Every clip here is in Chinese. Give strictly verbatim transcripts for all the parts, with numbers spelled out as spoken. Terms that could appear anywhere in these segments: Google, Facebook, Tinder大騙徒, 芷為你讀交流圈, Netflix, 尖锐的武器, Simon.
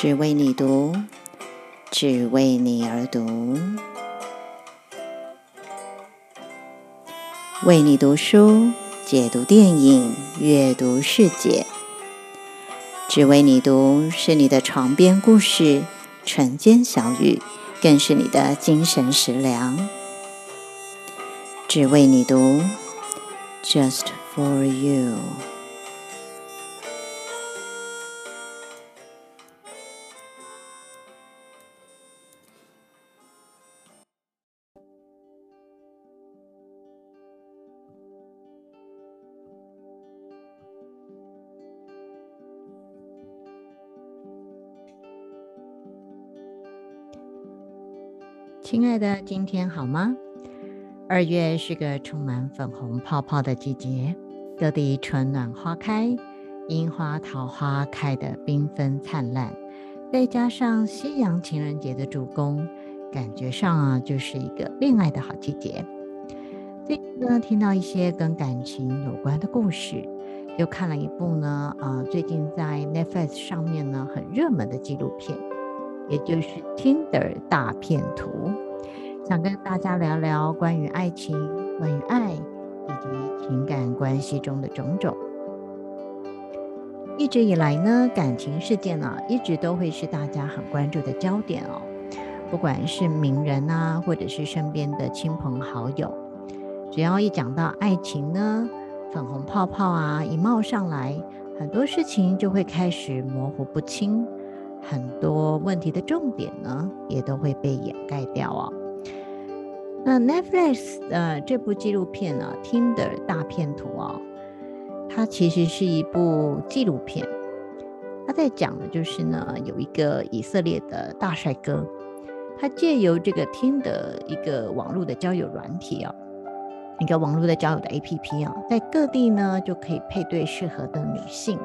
只为你读，只为你而读。为你读书，解读电影，阅读世界。只为你读是你的床边故事，晨间小语，更是你的精神食粮。只为你读 Just for you。 亲爱的，今天好吗？二月是个充满粉红泡泡的季节，各地春暖花开，樱花桃花开得缤纷灿烂，再加上西洋情人节的助攻，感觉上啊就是一个恋爱的好季节。最近呢，听到一些跟感情有关的故事，又看了一部呢、呃、最近在 Netflix 上面呢很热门的纪录片，也就是 Tinder 大骗徒。想跟大家聊聊关于爱情、关于爱以及情感关系中的种种。一直以来呢，感情事件啊，一直都会是大家很关注的焦点哦。不管是名人啊，或者是身边的亲朋好友，只要一讲到爱情呢，粉红泡泡啊一冒上来，很多事情就会开始模糊不清，很多问题的重点呢，也都会被掩盖掉哦。那 Netflix 呃这部纪录片呢、啊、Tinder 大骗徒哦，它其实是一部纪录片。它在讲的就是呢，有一个以色列的大帅哥，他借由这个 Tinder 一个网络的交友软体哦，一个网络的交友的 A P P 哦，在各地呢就可以配对适合的女性。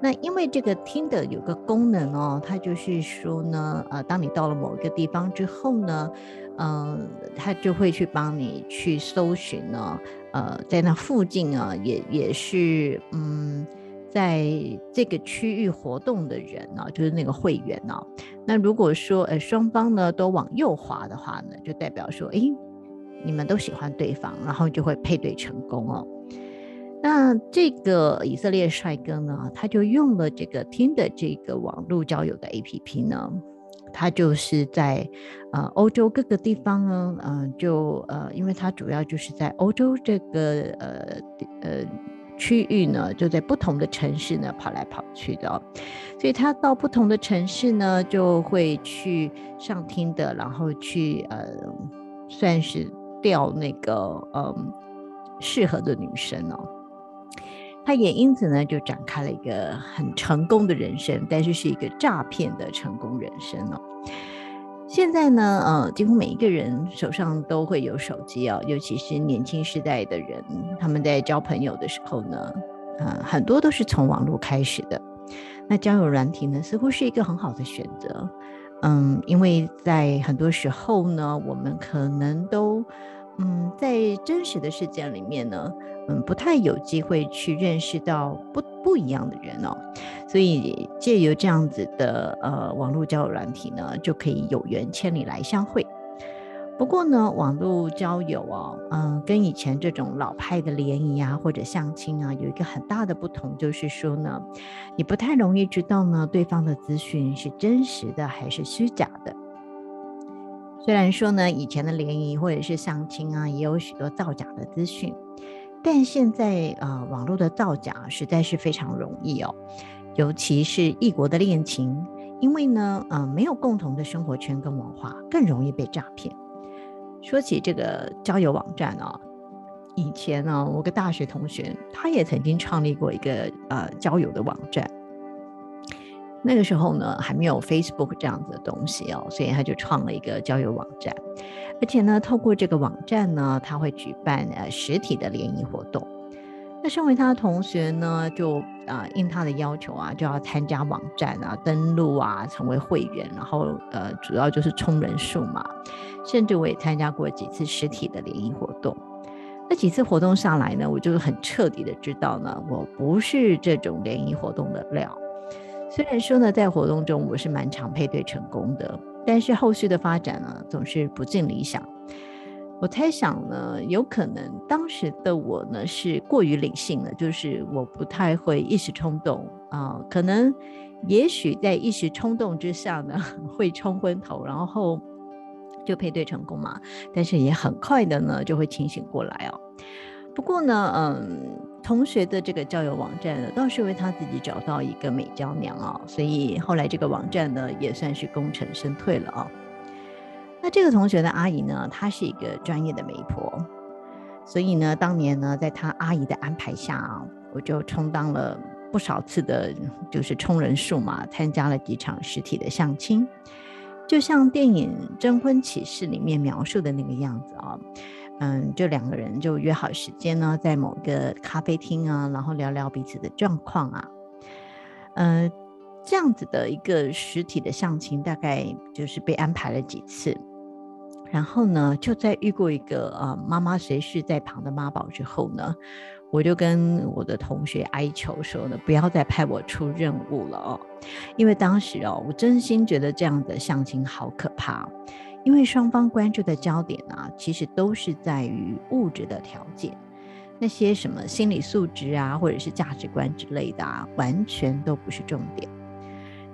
那因为这个 Tinder 有个功能哦，它就是说呢，呃，当你到了某一个地方之后呢，嗯、呃，它就会去帮你去搜寻呢，呃，在那附近啊，也也是嗯，在这个区域活动的人呢、啊，就是那个会员呢、啊。那如果说呃双方呢都往右滑的话呢，就代表说，哎，你们都喜欢对方，然后就会配对成功哦。那这个以色列帅哥呢，他就用了这个 Tinder 这个网络交友的 A P P 呢，他就是在呃欧洲各个地方呢，呃就呃因为他主要就是在欧洲这个呃呃区域呢，就在不同的城市呢跑来跑去的哦，所以他到不同的城市呢，就会去上 Tinder， 然后去呃算是钓那个呃适合的女生哦。他也因此呢，就展开了一个很成功的人生，但是是一个诈骗的成功人生哦。现在呢，呃，几乎每一个人手上都会有手机哦，尤其是年轻世代的人，他们在交朋友的时候呢，呃，很多都是从网络开始的。那交友软体呢，似乎是一个很好的选择，嗯，因为在很多时候呢，我们可能都，嗯，在真实的事件里面呢。嗯，不太有机会去认识到不不一样的人哦，所以借由这样子的呃网络交友软体呢，就可以有缘千里来相会。不过呢，网络交友哦，嗯，跟以前这种老派的联谊啊或者相亲啊，有一个很大的不同，就是说呢，你不太容易知道呢对方的资讯是真实的还是虚假的。虽然说呢，以前的联谊或者是相亲啊，也有许多造假的资讯。但现在呃，网络的造假实在是非常容易哦，尤其是异国的恋情，因为呢，呃，没有共同的生活圈跟文化，更容易被诈骗。说起这个交友网站哦，以前呢、哦，我个大学同学，他也曾经创立过一个呃交友的网站。那个时候呢，还没有 Facebook 这样子的东西哦，所以他就创了一个交友网站。而且呢，透过这个网站呢，他会举办呃实体的联谊活动。那身为他的同学呢，就啊、呃、应他的要求啊，就要参加网站啊，登录啊，成为会员，然后呃主要就是冲人数嘛。甚至我也参加过几次实体的联谊活动。那几次活动下来呢，我就很彻底的知道呢，我不是这种联谊活动的料。虽然说呢在活动中我是蛮常配对成功的，但是后续的发展呢、啊、总是不尽理想。我猜想呢，有可能当时的我呢是过于理性了，就是我不太会一时冲动、呃、可能也许在一时冲动之下呢会冲昏头，然后就配对成功嘛，但是也很快的呢就会清醒过来哦。不过呢嗯，同学的这个交友网站呢倒是为他自己找到一个美娇娘哦，所以后来这个网站呢也算是功成身退了哦。那这个同学的阿姨呢，她是一个专业的媒婆，所以呢当年呢在她阿姨的安排下啊，我就充当了不少次的就是充人数嘛，参加了几场实体的相亲，就像电影《征婚启事》里面描述的那个样子啊、哦，嗯，就两个人就约好时间呢在某个咖啡厅啊，然后聊聊彼此的状况啊，呃这样子的一个实体的相亲大概就是被安排了几次。然后呢就在遇过一个、呃、妈妈随侍在旁的妈宝之后呢，我就跟我的同学哀求说呢不要再派我出任务了哦，因为当时哦我真心觉得这样的相亲好可怕、哦、因为双方关注的焦点啊其实都是在于物质的条件，那些什么心理素质啊或者是价值观之类的啊完全都不是重点。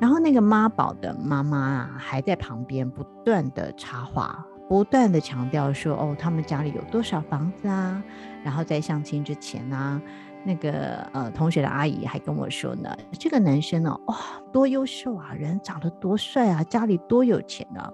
然后那个妈宝的妈妈啊还在旁边不断的插话，不断的强调说哦他们家里有多少房子啊，然后在相亲之前啊那个呃同学的阿姨还跟我说呢，这个男生呢哇、哦哦、多优秀啊，人长得多帅啊，家里多有钱啊。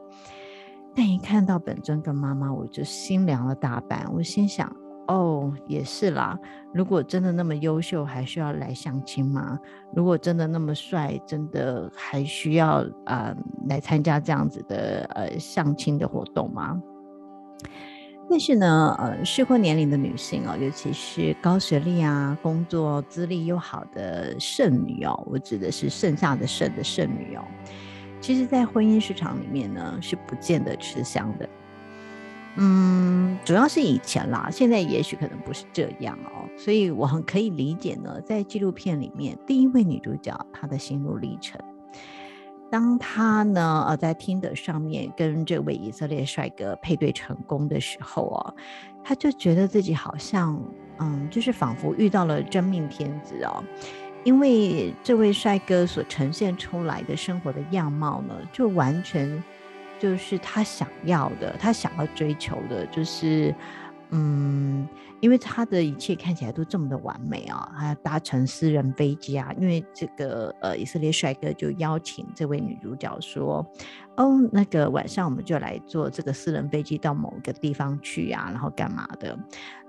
但一看到本尊跟妈妈我就心凉了大半，我心想哦也是啦，如果真的那么优秀还需要来相亲吗？如果真的那么帅真的还需要、呃、来参加这样子的、呃、相亲的活动吗？但是呢、呃、适婚年龄的女性、哦、尤其是高学历啊工作资历又好的剩女哦，我指的是剩下的剩的剩女哦，其实在婚姻市场里面呢是不见得吃香的。嗯，主要是以前啦，现在也许可能不是这样哦，所以我很可以理解呢在纪录片里面第一位女主角她的心路历程。当她呢、呃、在Tinder上面跟这位以色列帅哥配对成功的时候哦，她就觉得自己好像嗯，就是仿佛遇到了真命天子哦，因为这位帅哥所呈现出来的生活的样貌呢就完全就是他想要的，他想要追求的，就是嗯，因为他的一切看起来都这么的完美啊，他搭乘私人飞机啊，因为这个呃以色列帅哥就邀请这位女主角说，哦，那个晚上我们就来坐这个私人飞机到某个地方去啊，然后干嘛的，然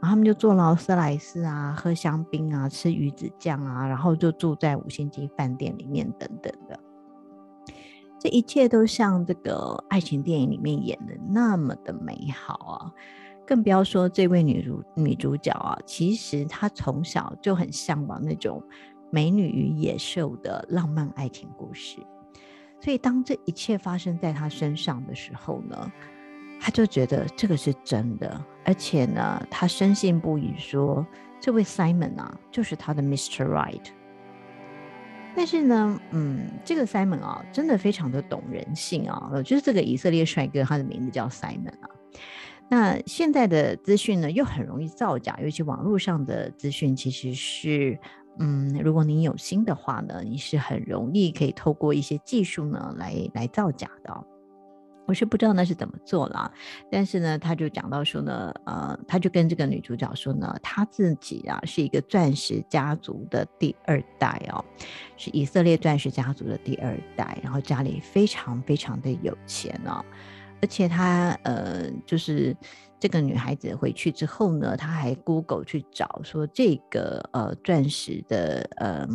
后他们就坐劳斯莱斯啊，喝香槟啊，吃鱼子酱啊，然后就住在五星级饭店里面等等的。这一切都像这个爱情电影里面演的那么的美好啊，更不要说这位女 主, 女主角啊，其实她从小就很向往那种美女与野兽的浪漫爱情故事，所以当这一切发生在她身上的时候呢，她就觉得这个是真的，而且呢，她深信不疑说这位 Simon 啊，就是她的 mister Right。但是呢嗯，这个 Simon 啊真的非常的懂人性啊，就是这个以色列帅哥他的名字叫 Simon 啊。那现在的资讯呢又很容易造假，尤其网络上的资讯其实是嗯，如果你有心的话呢你是很容易可以透过一些技术呢 来, 来造假的、哦、我是不知道那是怎么做啦，但是呢他就讲到说呢呃，他就跟这个女主角说呢他自己啊是一个钻石家族的第二代哦，是以色列钻石家族的第二代，然后家里非常非常的有钱哦，而且他呃，就是这个女孩子回去之后呢他还 Google 去找说这个呃钻石的呃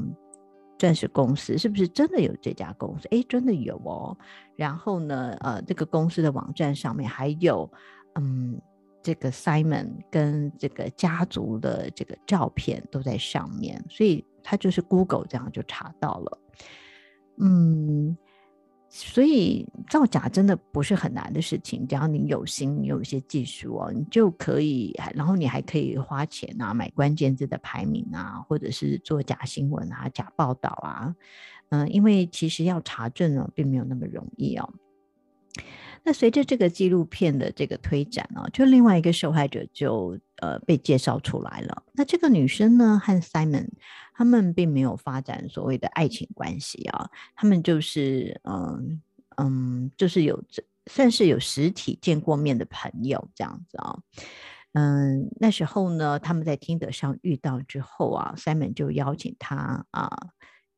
钻石公司是不是真的有这家公司，诶真的有哦，然后呢呃，这个公司的网站上面还有嗯，这个 Simon 跟这个家族的这个照片都在上面，所以他就是 Google 这样就查到了。嗯，所以造假真的不是很难的事情，只要你有心，你有一些技术哦，你就可以，然后你还可以花钱啊，买关键字的排名啊，或者是做假新闻啊，假报道啊，嗯，因为其实要查证哦，并没有那么容易哦。那随着这个纪录片的这个推展哦，就另外一个受害者就呃被介绍出来了。那这个女生呢和 Simon 他们并没有发展所谓的爱情关系啊，他们就是嗯嗯，就是有算是有实体见过面的朋友这样子啊。嗯，那时候呢，他们在听得上遇到之后啊 ，Simon 就邀请他啊。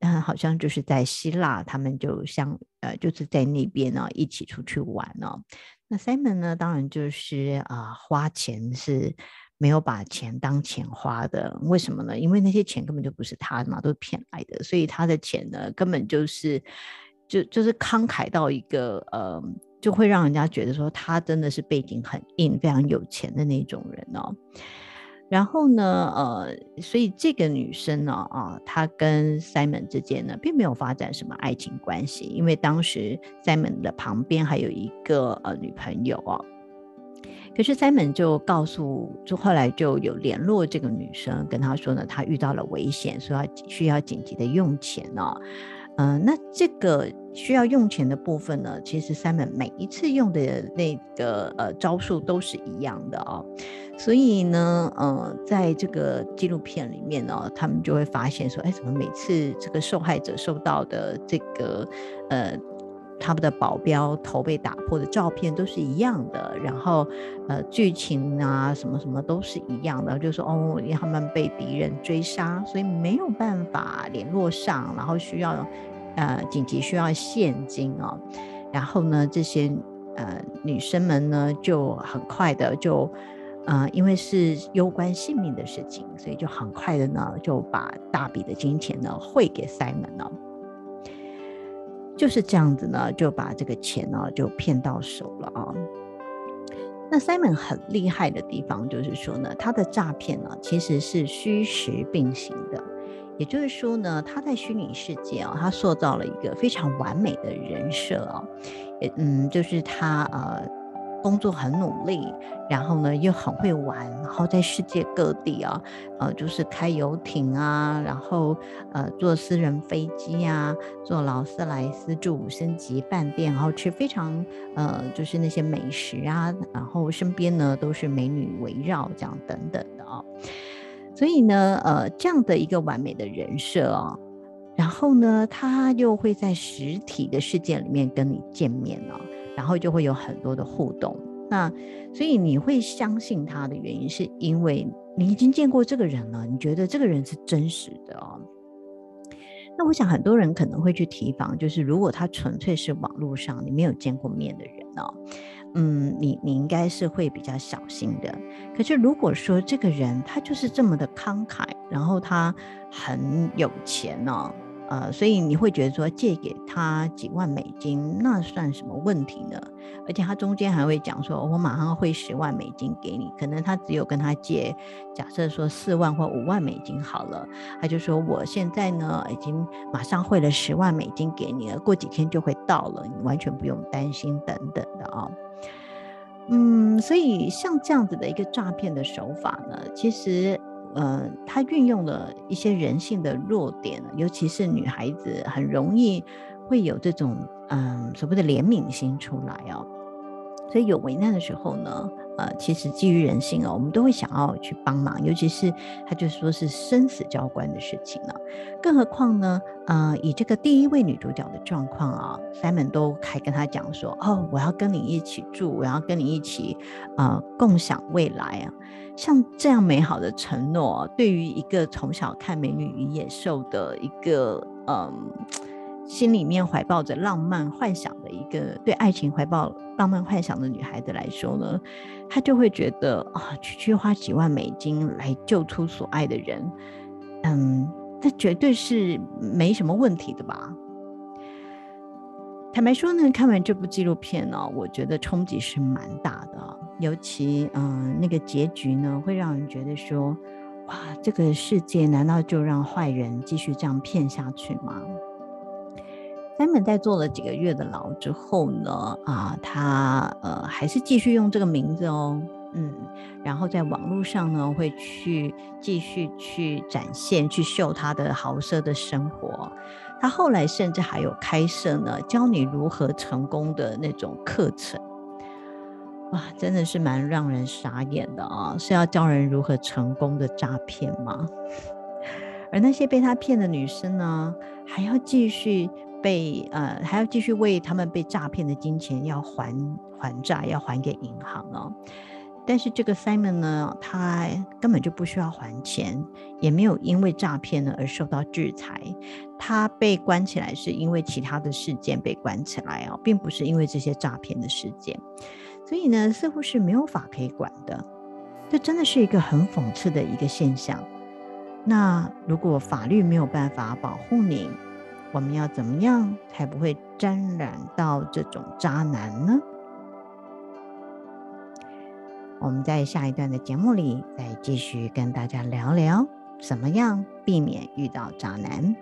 嗯，好像就是在希腊，他们就像呃，就是在那边呢、哦，一起出去玩哦。那 Simon 呢，当然就是啊、呃，花钱是没有把钱当钱花的。为什么呢？因为那些钱根本就不是他的嘛，都是骗来的，所以他的钱呢，根本就是就就是慷慨到一个呃，就会让人家觉得说他真的是背景很硬、非常有钱的那种人哦。然后呢呃，所以这个女生呢啊，她跟 Simon 之间呢并没有发展什么爱情关系，因为当时 Simon 的旁边还有一个呃女朋友哦。可是 Simon 就告诉就后来就有联络这个女生，跟她说呢她遇到了危险，所以需要紧急的用钱哦。嗯、呃，那这个需要用钱的部分呢，其实 Simon 每一次用的那个呃招数都是一样的哦。所以呢，呃，在这个纪录片里面呢、哦，他们就会发现说，哎，怎么每次这个受害者受到的这个呃他们的保镖头被打破的照片都是一样的，然后呃剧情啊什么什么都是一样的，就说哦，他们被敌人追杀，所以没有办法联络上，然后需要呃紧急需要现金哦，然后呢这些呃女生们呢就很快的就呃因为是攸关性命的事情，所以就很快的呢就把大笔的金钱呢汇给 Simon 哦。就是这样子呢就把这个钱呢、哦、就骗到手了啊、哦。那 Simon 很厉害的地方就是说呢，他的诈骗呢其实是虚实并行的，也就是说呢他在虚拟世界啊、哦、他塑造了一个非常完美的人设啊、哦、嗯，就是他呃工作很努力，然后呢又很会玩，然后在世界各地啊，呃，就是开游艇啊，然后呃坐私人飞机啊，坐劳斯莱斯住五星级饭店，然后吃非常呃就是那些美食啊，然后身边呢都是美女围绕，这样等等的哦。所以呢，呃，这样的一个完美的人设哦，然后呢，他又会在实体的世界里面跟你见面哦。然后就会有很多的互动，那所以你会相信他的原因是因为你已经见过这个人了，你觉得这个人是真实的哦。那我想很多人可能会去提防，就是如果他纯粹是网络上你没有见过面的人哦，嗯，你你应该是会比较小心的。可是如果说这个人他就是这么的慷慨，然后他很有钱哦，呃，所以你会觉得说借给他几万美金那算什么问题呢？而且他中间还会讲说我马上会十万美金给你，可能他只有跟他借假设说四万或五万美金好了，他就说我现在呢已经马上汇了十万美金给你了，过几天就会到了，你完全不用担心等等的哦。嗯，所以像这样子的一个诈骗的手法呢，其实呃，他运用了一些人性的弱点，尤其是女孩子很容易会有这种嗯所谓的怜悯心出来哦，所以有危难的时候呢，呃，其实基于人性哦，我们都会想要去帮忙，尤其是他就说是生死交关的事情了、啊，更何况呢，呃，以这个第一位女主角的状况啊 ，Simon 都还跟她讲说，哦，我要跟你一起住，我要跟你一起呃共享未来啊。像这样美好的承诺，对于一个从小看《美女与野兽》的一个嗯，心里面怀抱着浪漫幻想的一个对爱情怀抱浪漫幻想的女孩子来说呢，她就会觉得啊，区区花几万美金来救出所爱的人，嗯，那绝对是没什么问题的吧。坦白说呢，看完这部纪录片呢、哦，我觉得冲击是蛮大的、哦，尤其嗯、呃、那个结局呢，会让人觉得说，哇，这个世界难道就让坏人继续这样骗下去吗？ Simon 在做了几个月的牢之后呢，啊、呃，他呃还是继续用这个名字哦，嗯，然后在网络上呢会去继续去展现、去秀他的豪奢的生活。他后来甚至还有开设呢，教你如何成功的那种课程。哇，真的是蛮让人傻眼的啊！是要教人如何成功的诈骗吗？而那些被他骗的女生呢，还要继续被呃，还要继续为他们被诈骗的金钱要还还债，要还给银行哦。但是这个 Simon 呢，他根本就不需要还钱，也没有因为诈骗呢而受到制裁。他被关起来是因为其他的事件被关起来哦，并不是因为这些诈骗的事件。所以呢，似乎是没有法可以管的，这真的是一个很讽刺的一个现象。那如果法律没有办法保护你，我们要怎么样才不会沾染到这种渣男呢？我们在下一段的节目里再继续跟大家聊聊怎么样避免遇到渣男。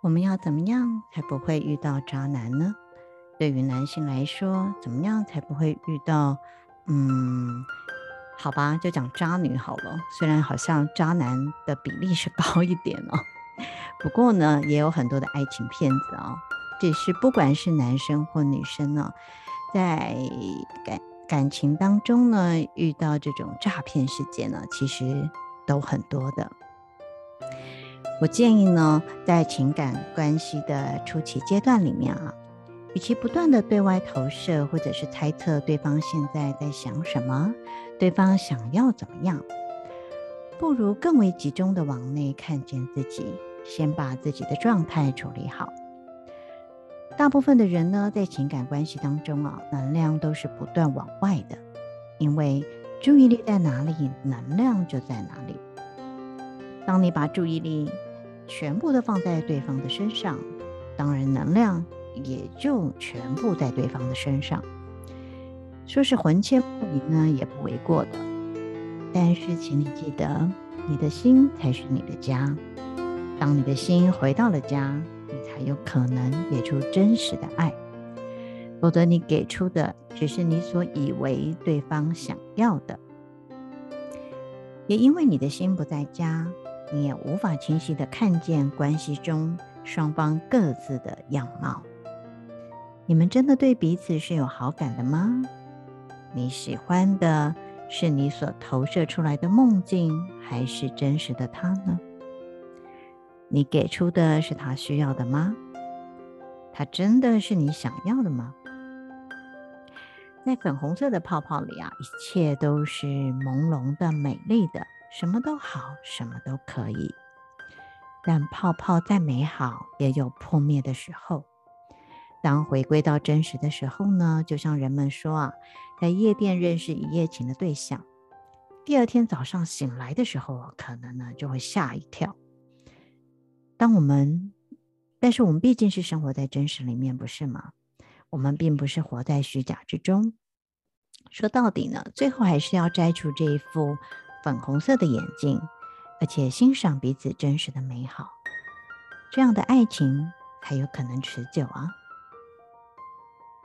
我们要怎么样才不会遇到渣男呢？对于男性来说，怎么样才不会遇到嗯，好吧，就讲渣女好了，虽然好像渣男的比例是高一点哦，不过呢也有很多的爱情骗子哦。只是不管是男生或女生呢、哦、在感感情当中呢遇到这种诈骗事件呢其实都很多的。我建议呢，在情感关系的初期阶段里面啊，与其不断的对外投射或者是猜测对方现在在想什么，对方想要怎么样，不如更为集中的往内看见自己，先把自己的状态处理好。大部分的人呢，在情感关系当中啊，能量都是不断往外的，因为注意力在哪里，能量就在哪里。当你把注意力全部都放在对方的身上，当然能量也就全部在对方的身上，说是魂牵梦萦呢也不为过的。但是请你记得，你的心才是你的家，当你的心回到了家，你才有可能给出真实的爱，否则你给出的只是你所以为对方想要的。也因为你的心不在家，你也无法清晰地看见关系中双方各自的样貌。你们真的对彼此是有好感的吗？你喜欢的是你所投射出来的梦境，还是真实的他呢？你给出的是他需要的吗？他真的是你想要的吗？在粉红色的泡泡里啊，一切都是朦胧的、美丽的，什么都好，什么都可以。但泡泡再美好，也有破灭的时候。当回归到真实的时候呢，就像人们说啊，在夜店认识一夜情的对象，第二天早上醒来的时候，可能呢就会吓一跳。当我们，但是我们毕竟是生活在真实里面，不是吗？我们并不是活在虚假之中。说到底呢，最后还是要摘除这一副粉红色的眼镜，而且欣赏彼此真实的美好，这样的爱情才有可能持久啊。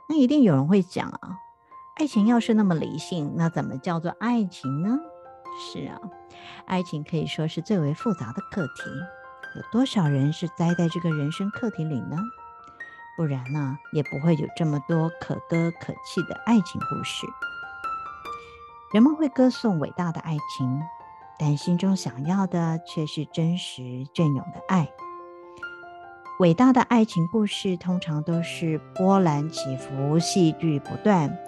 那一定有人会讲啊，爱情要是那么理性，那怎么叫做爱情呢？是啊，爱情可以说是最为复杂的课题，有多少人是栽在这个人生课题里呢？不然呢、啊，也不会有这么多可歌可泣的爱情故事。人们会歌颂伟大的爱情，但心中想要的却是真实隽永的爱。伟大的爱情故事通常都是波澜起伏，戏剧不断，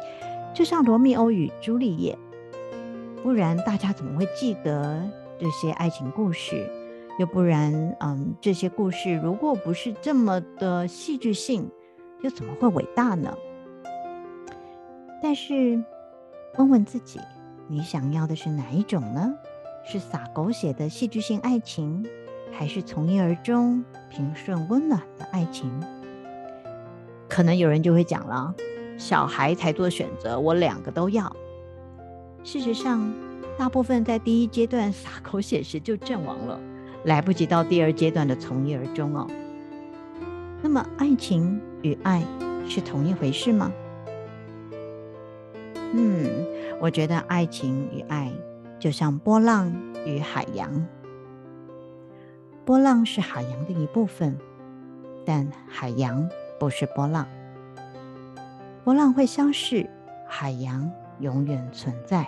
就像罗密欧与朱丽叶。不然大家怎么会记得这些爱情故事？又不然嗯，这些故事如果不是这么的戏剧性，又怎么会伟大呢？但是问问自己，你想要的是哪一种呢？是洒狗血的戏剧性爱情，还是从一而终平顺温暖的爱情？可能有人就会讲了，小孩才做选择，我两个都要。事实上，大部分在第一阶段洒狗血时就阵亡了，来不及到第二阶段的从一而终哦。那么爱情与爱是同一回事吗？嗯，我觉得爱情与爱就像波浪与海洋，波浪是海洋的一部分，但海洋不是波浪，波浪会消逝，海洋永远存在。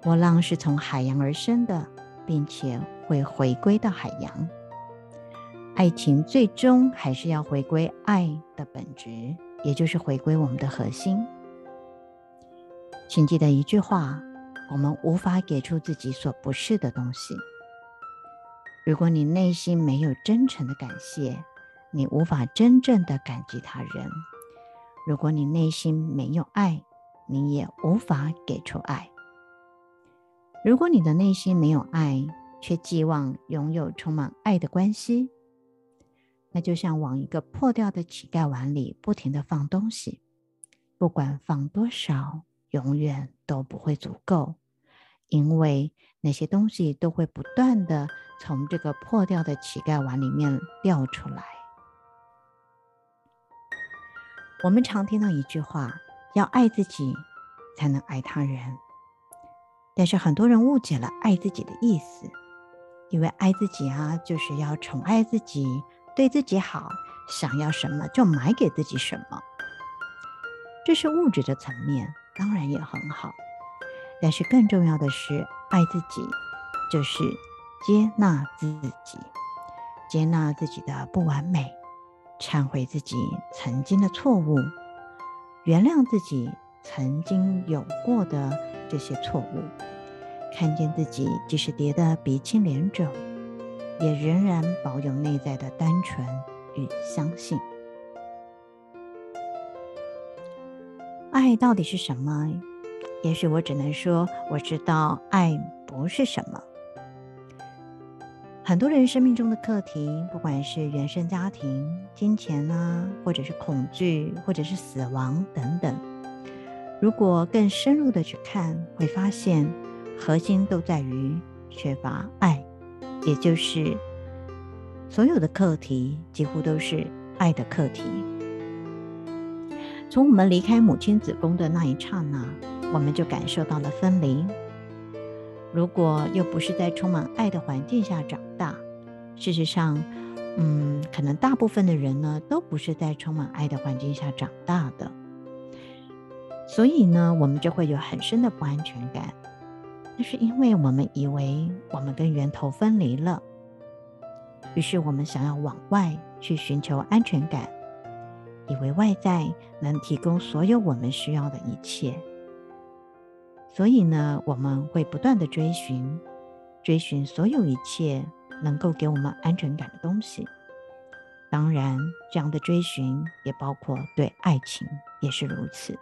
波浪是从海洋而生的，并且会回归到海洋。爱情最终还是要回归爱的本质，也就是回归我们的核心。请记得一句话，我们无法给出自己所不是的东西。如果你内心没有真诚的感谢，你无法真正的感激他人。如果你内心没有爱，你也无法给出爱。如果你的内心没有爱，却寄望拥有充满爱的关系，那就像往一个破掉的乞丐碗里不停地放东西，不管放多少，永远都不会足够，因为那些东西都会不断地从这个破掉的乞丐碗里面掉出来。我们常听到一句话，要爱自己才能爱他人，但是很多人误解了爱自己的意思，因为爱自己啊，就是要宠爱自己，对自己好，想要什么就买给自己什么。这是物质的层面，当然也很好，但是更重要的是，爱自己就是接纳自己，接纳自己的不完美，忏悔自己曾经的错误，原谅自己曾经有过的这些错误，看见自己即使跌得鼻青脸肿，也仍然保有内在的单纯与相信。爱到底是什么？也许我只能说，我知道爱不是什么。很多人生命中的课题，不管是原生家庭、金钱啊，或者是恐惧，或者是死亡等等，如果更深入的去看，会发现核心都在于缺乏爱，也就是所有的课题几乎都是爱的课题。从我们离开母亲子宫的那一刹那，我们就感受到了分离。如果又不是在充满爱的环境下长大，事实上，嗯，可能大部分的人呢，都不是在充满爱的环境下长大的。所以呢，我们就会有很深的不安全感。那是因为我们以为我们跟源头分离了，于是我们想要往外去寻求安全感，以为外在能提供所有我们需要的一切。所以呢，我们会不断的追寻，追寻所有一切能够给我们安全感的东西。当然，这样的追寻也包括对爱情也是如此。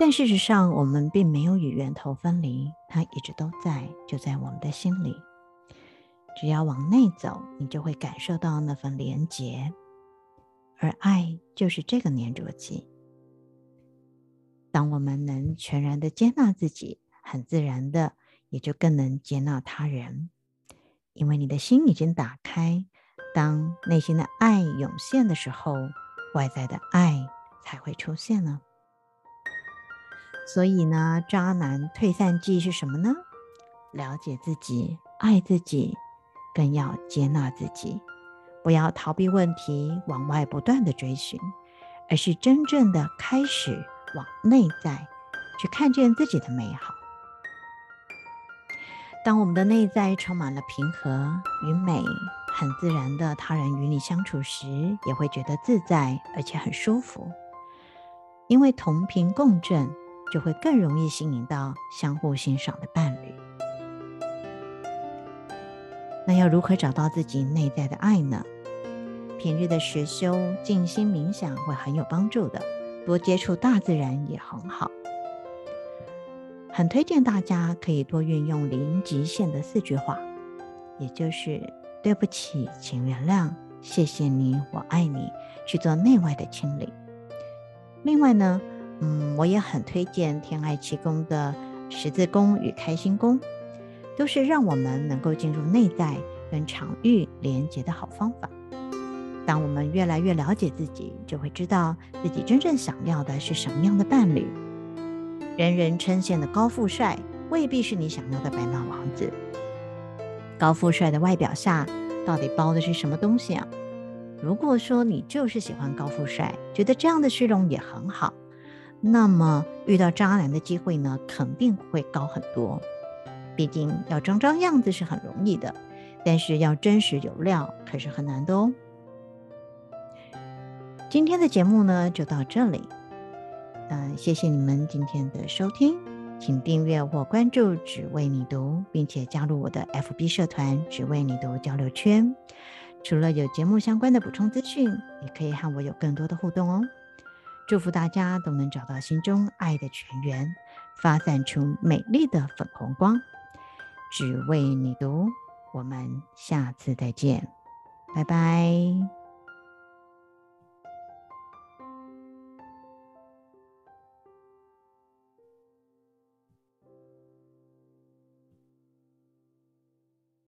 但事实上，我们并没有与源头分离，它一直都在，就在我们的心里。只要往内走，你就会感受到那份连结，而爱就是这个粘着剂。当我们能全然的接纳自己，很自然的也就更能接纳他人，因为你的心已经打开，当内心的爱涌现的时候，外在的爱才会出现呢。所以呢，渣男退散剂是什么呢？了解自己，爱自己，更要接纳自己，不要逃避问题，往外不断的追寻，而是真正的开始往内在去看见自己的美好。当我们的内在充满了平和与美，很自然的他人与你相处时也会觉得自在，而且很舒服。因为同频共振，就会更容易吸引到相互欣赏的伴侣。那要如何找到自己内在的爱呢？平日的实修、静心冥想会很有帮助的，多接触大自然也很好。很推荐大家可以多运用零极限的四句话，也就是对不起，请原谅，谢谢你，我爱你，去做内外的清理。另外呢，嗯，我也很推荐天爱七宫的十字宫与开心宫，都是让我们能够进入内在跟场域连接的好方法。当我们越来越了解自己，就会知道自己真正想要的是什么样的伴侣。人人称羡的高富帅未必是你想要的白马王子。高富帅的外表下到底包的是什么东西啊？如果说你就是喜欢高富帅，觉得这样的虚荣也很好，那么遇到渣男的机会呢，肯定会高很多。毕竟要装装样子是很容易的，但是要真实有料可是很难的哦。今天的节目呢就到这里，嗯，谢谢你们今天的收听，请订阅或关注只为你读，并且加入我的 F B 社团只为你读交流圈。除了有节目相关的补充资讯，也可以和我有更多的互动哦。祝福大家都能找到心中爱的泉源，发散出美丽的粉红光。只为你读，我们下次再见，拜拜。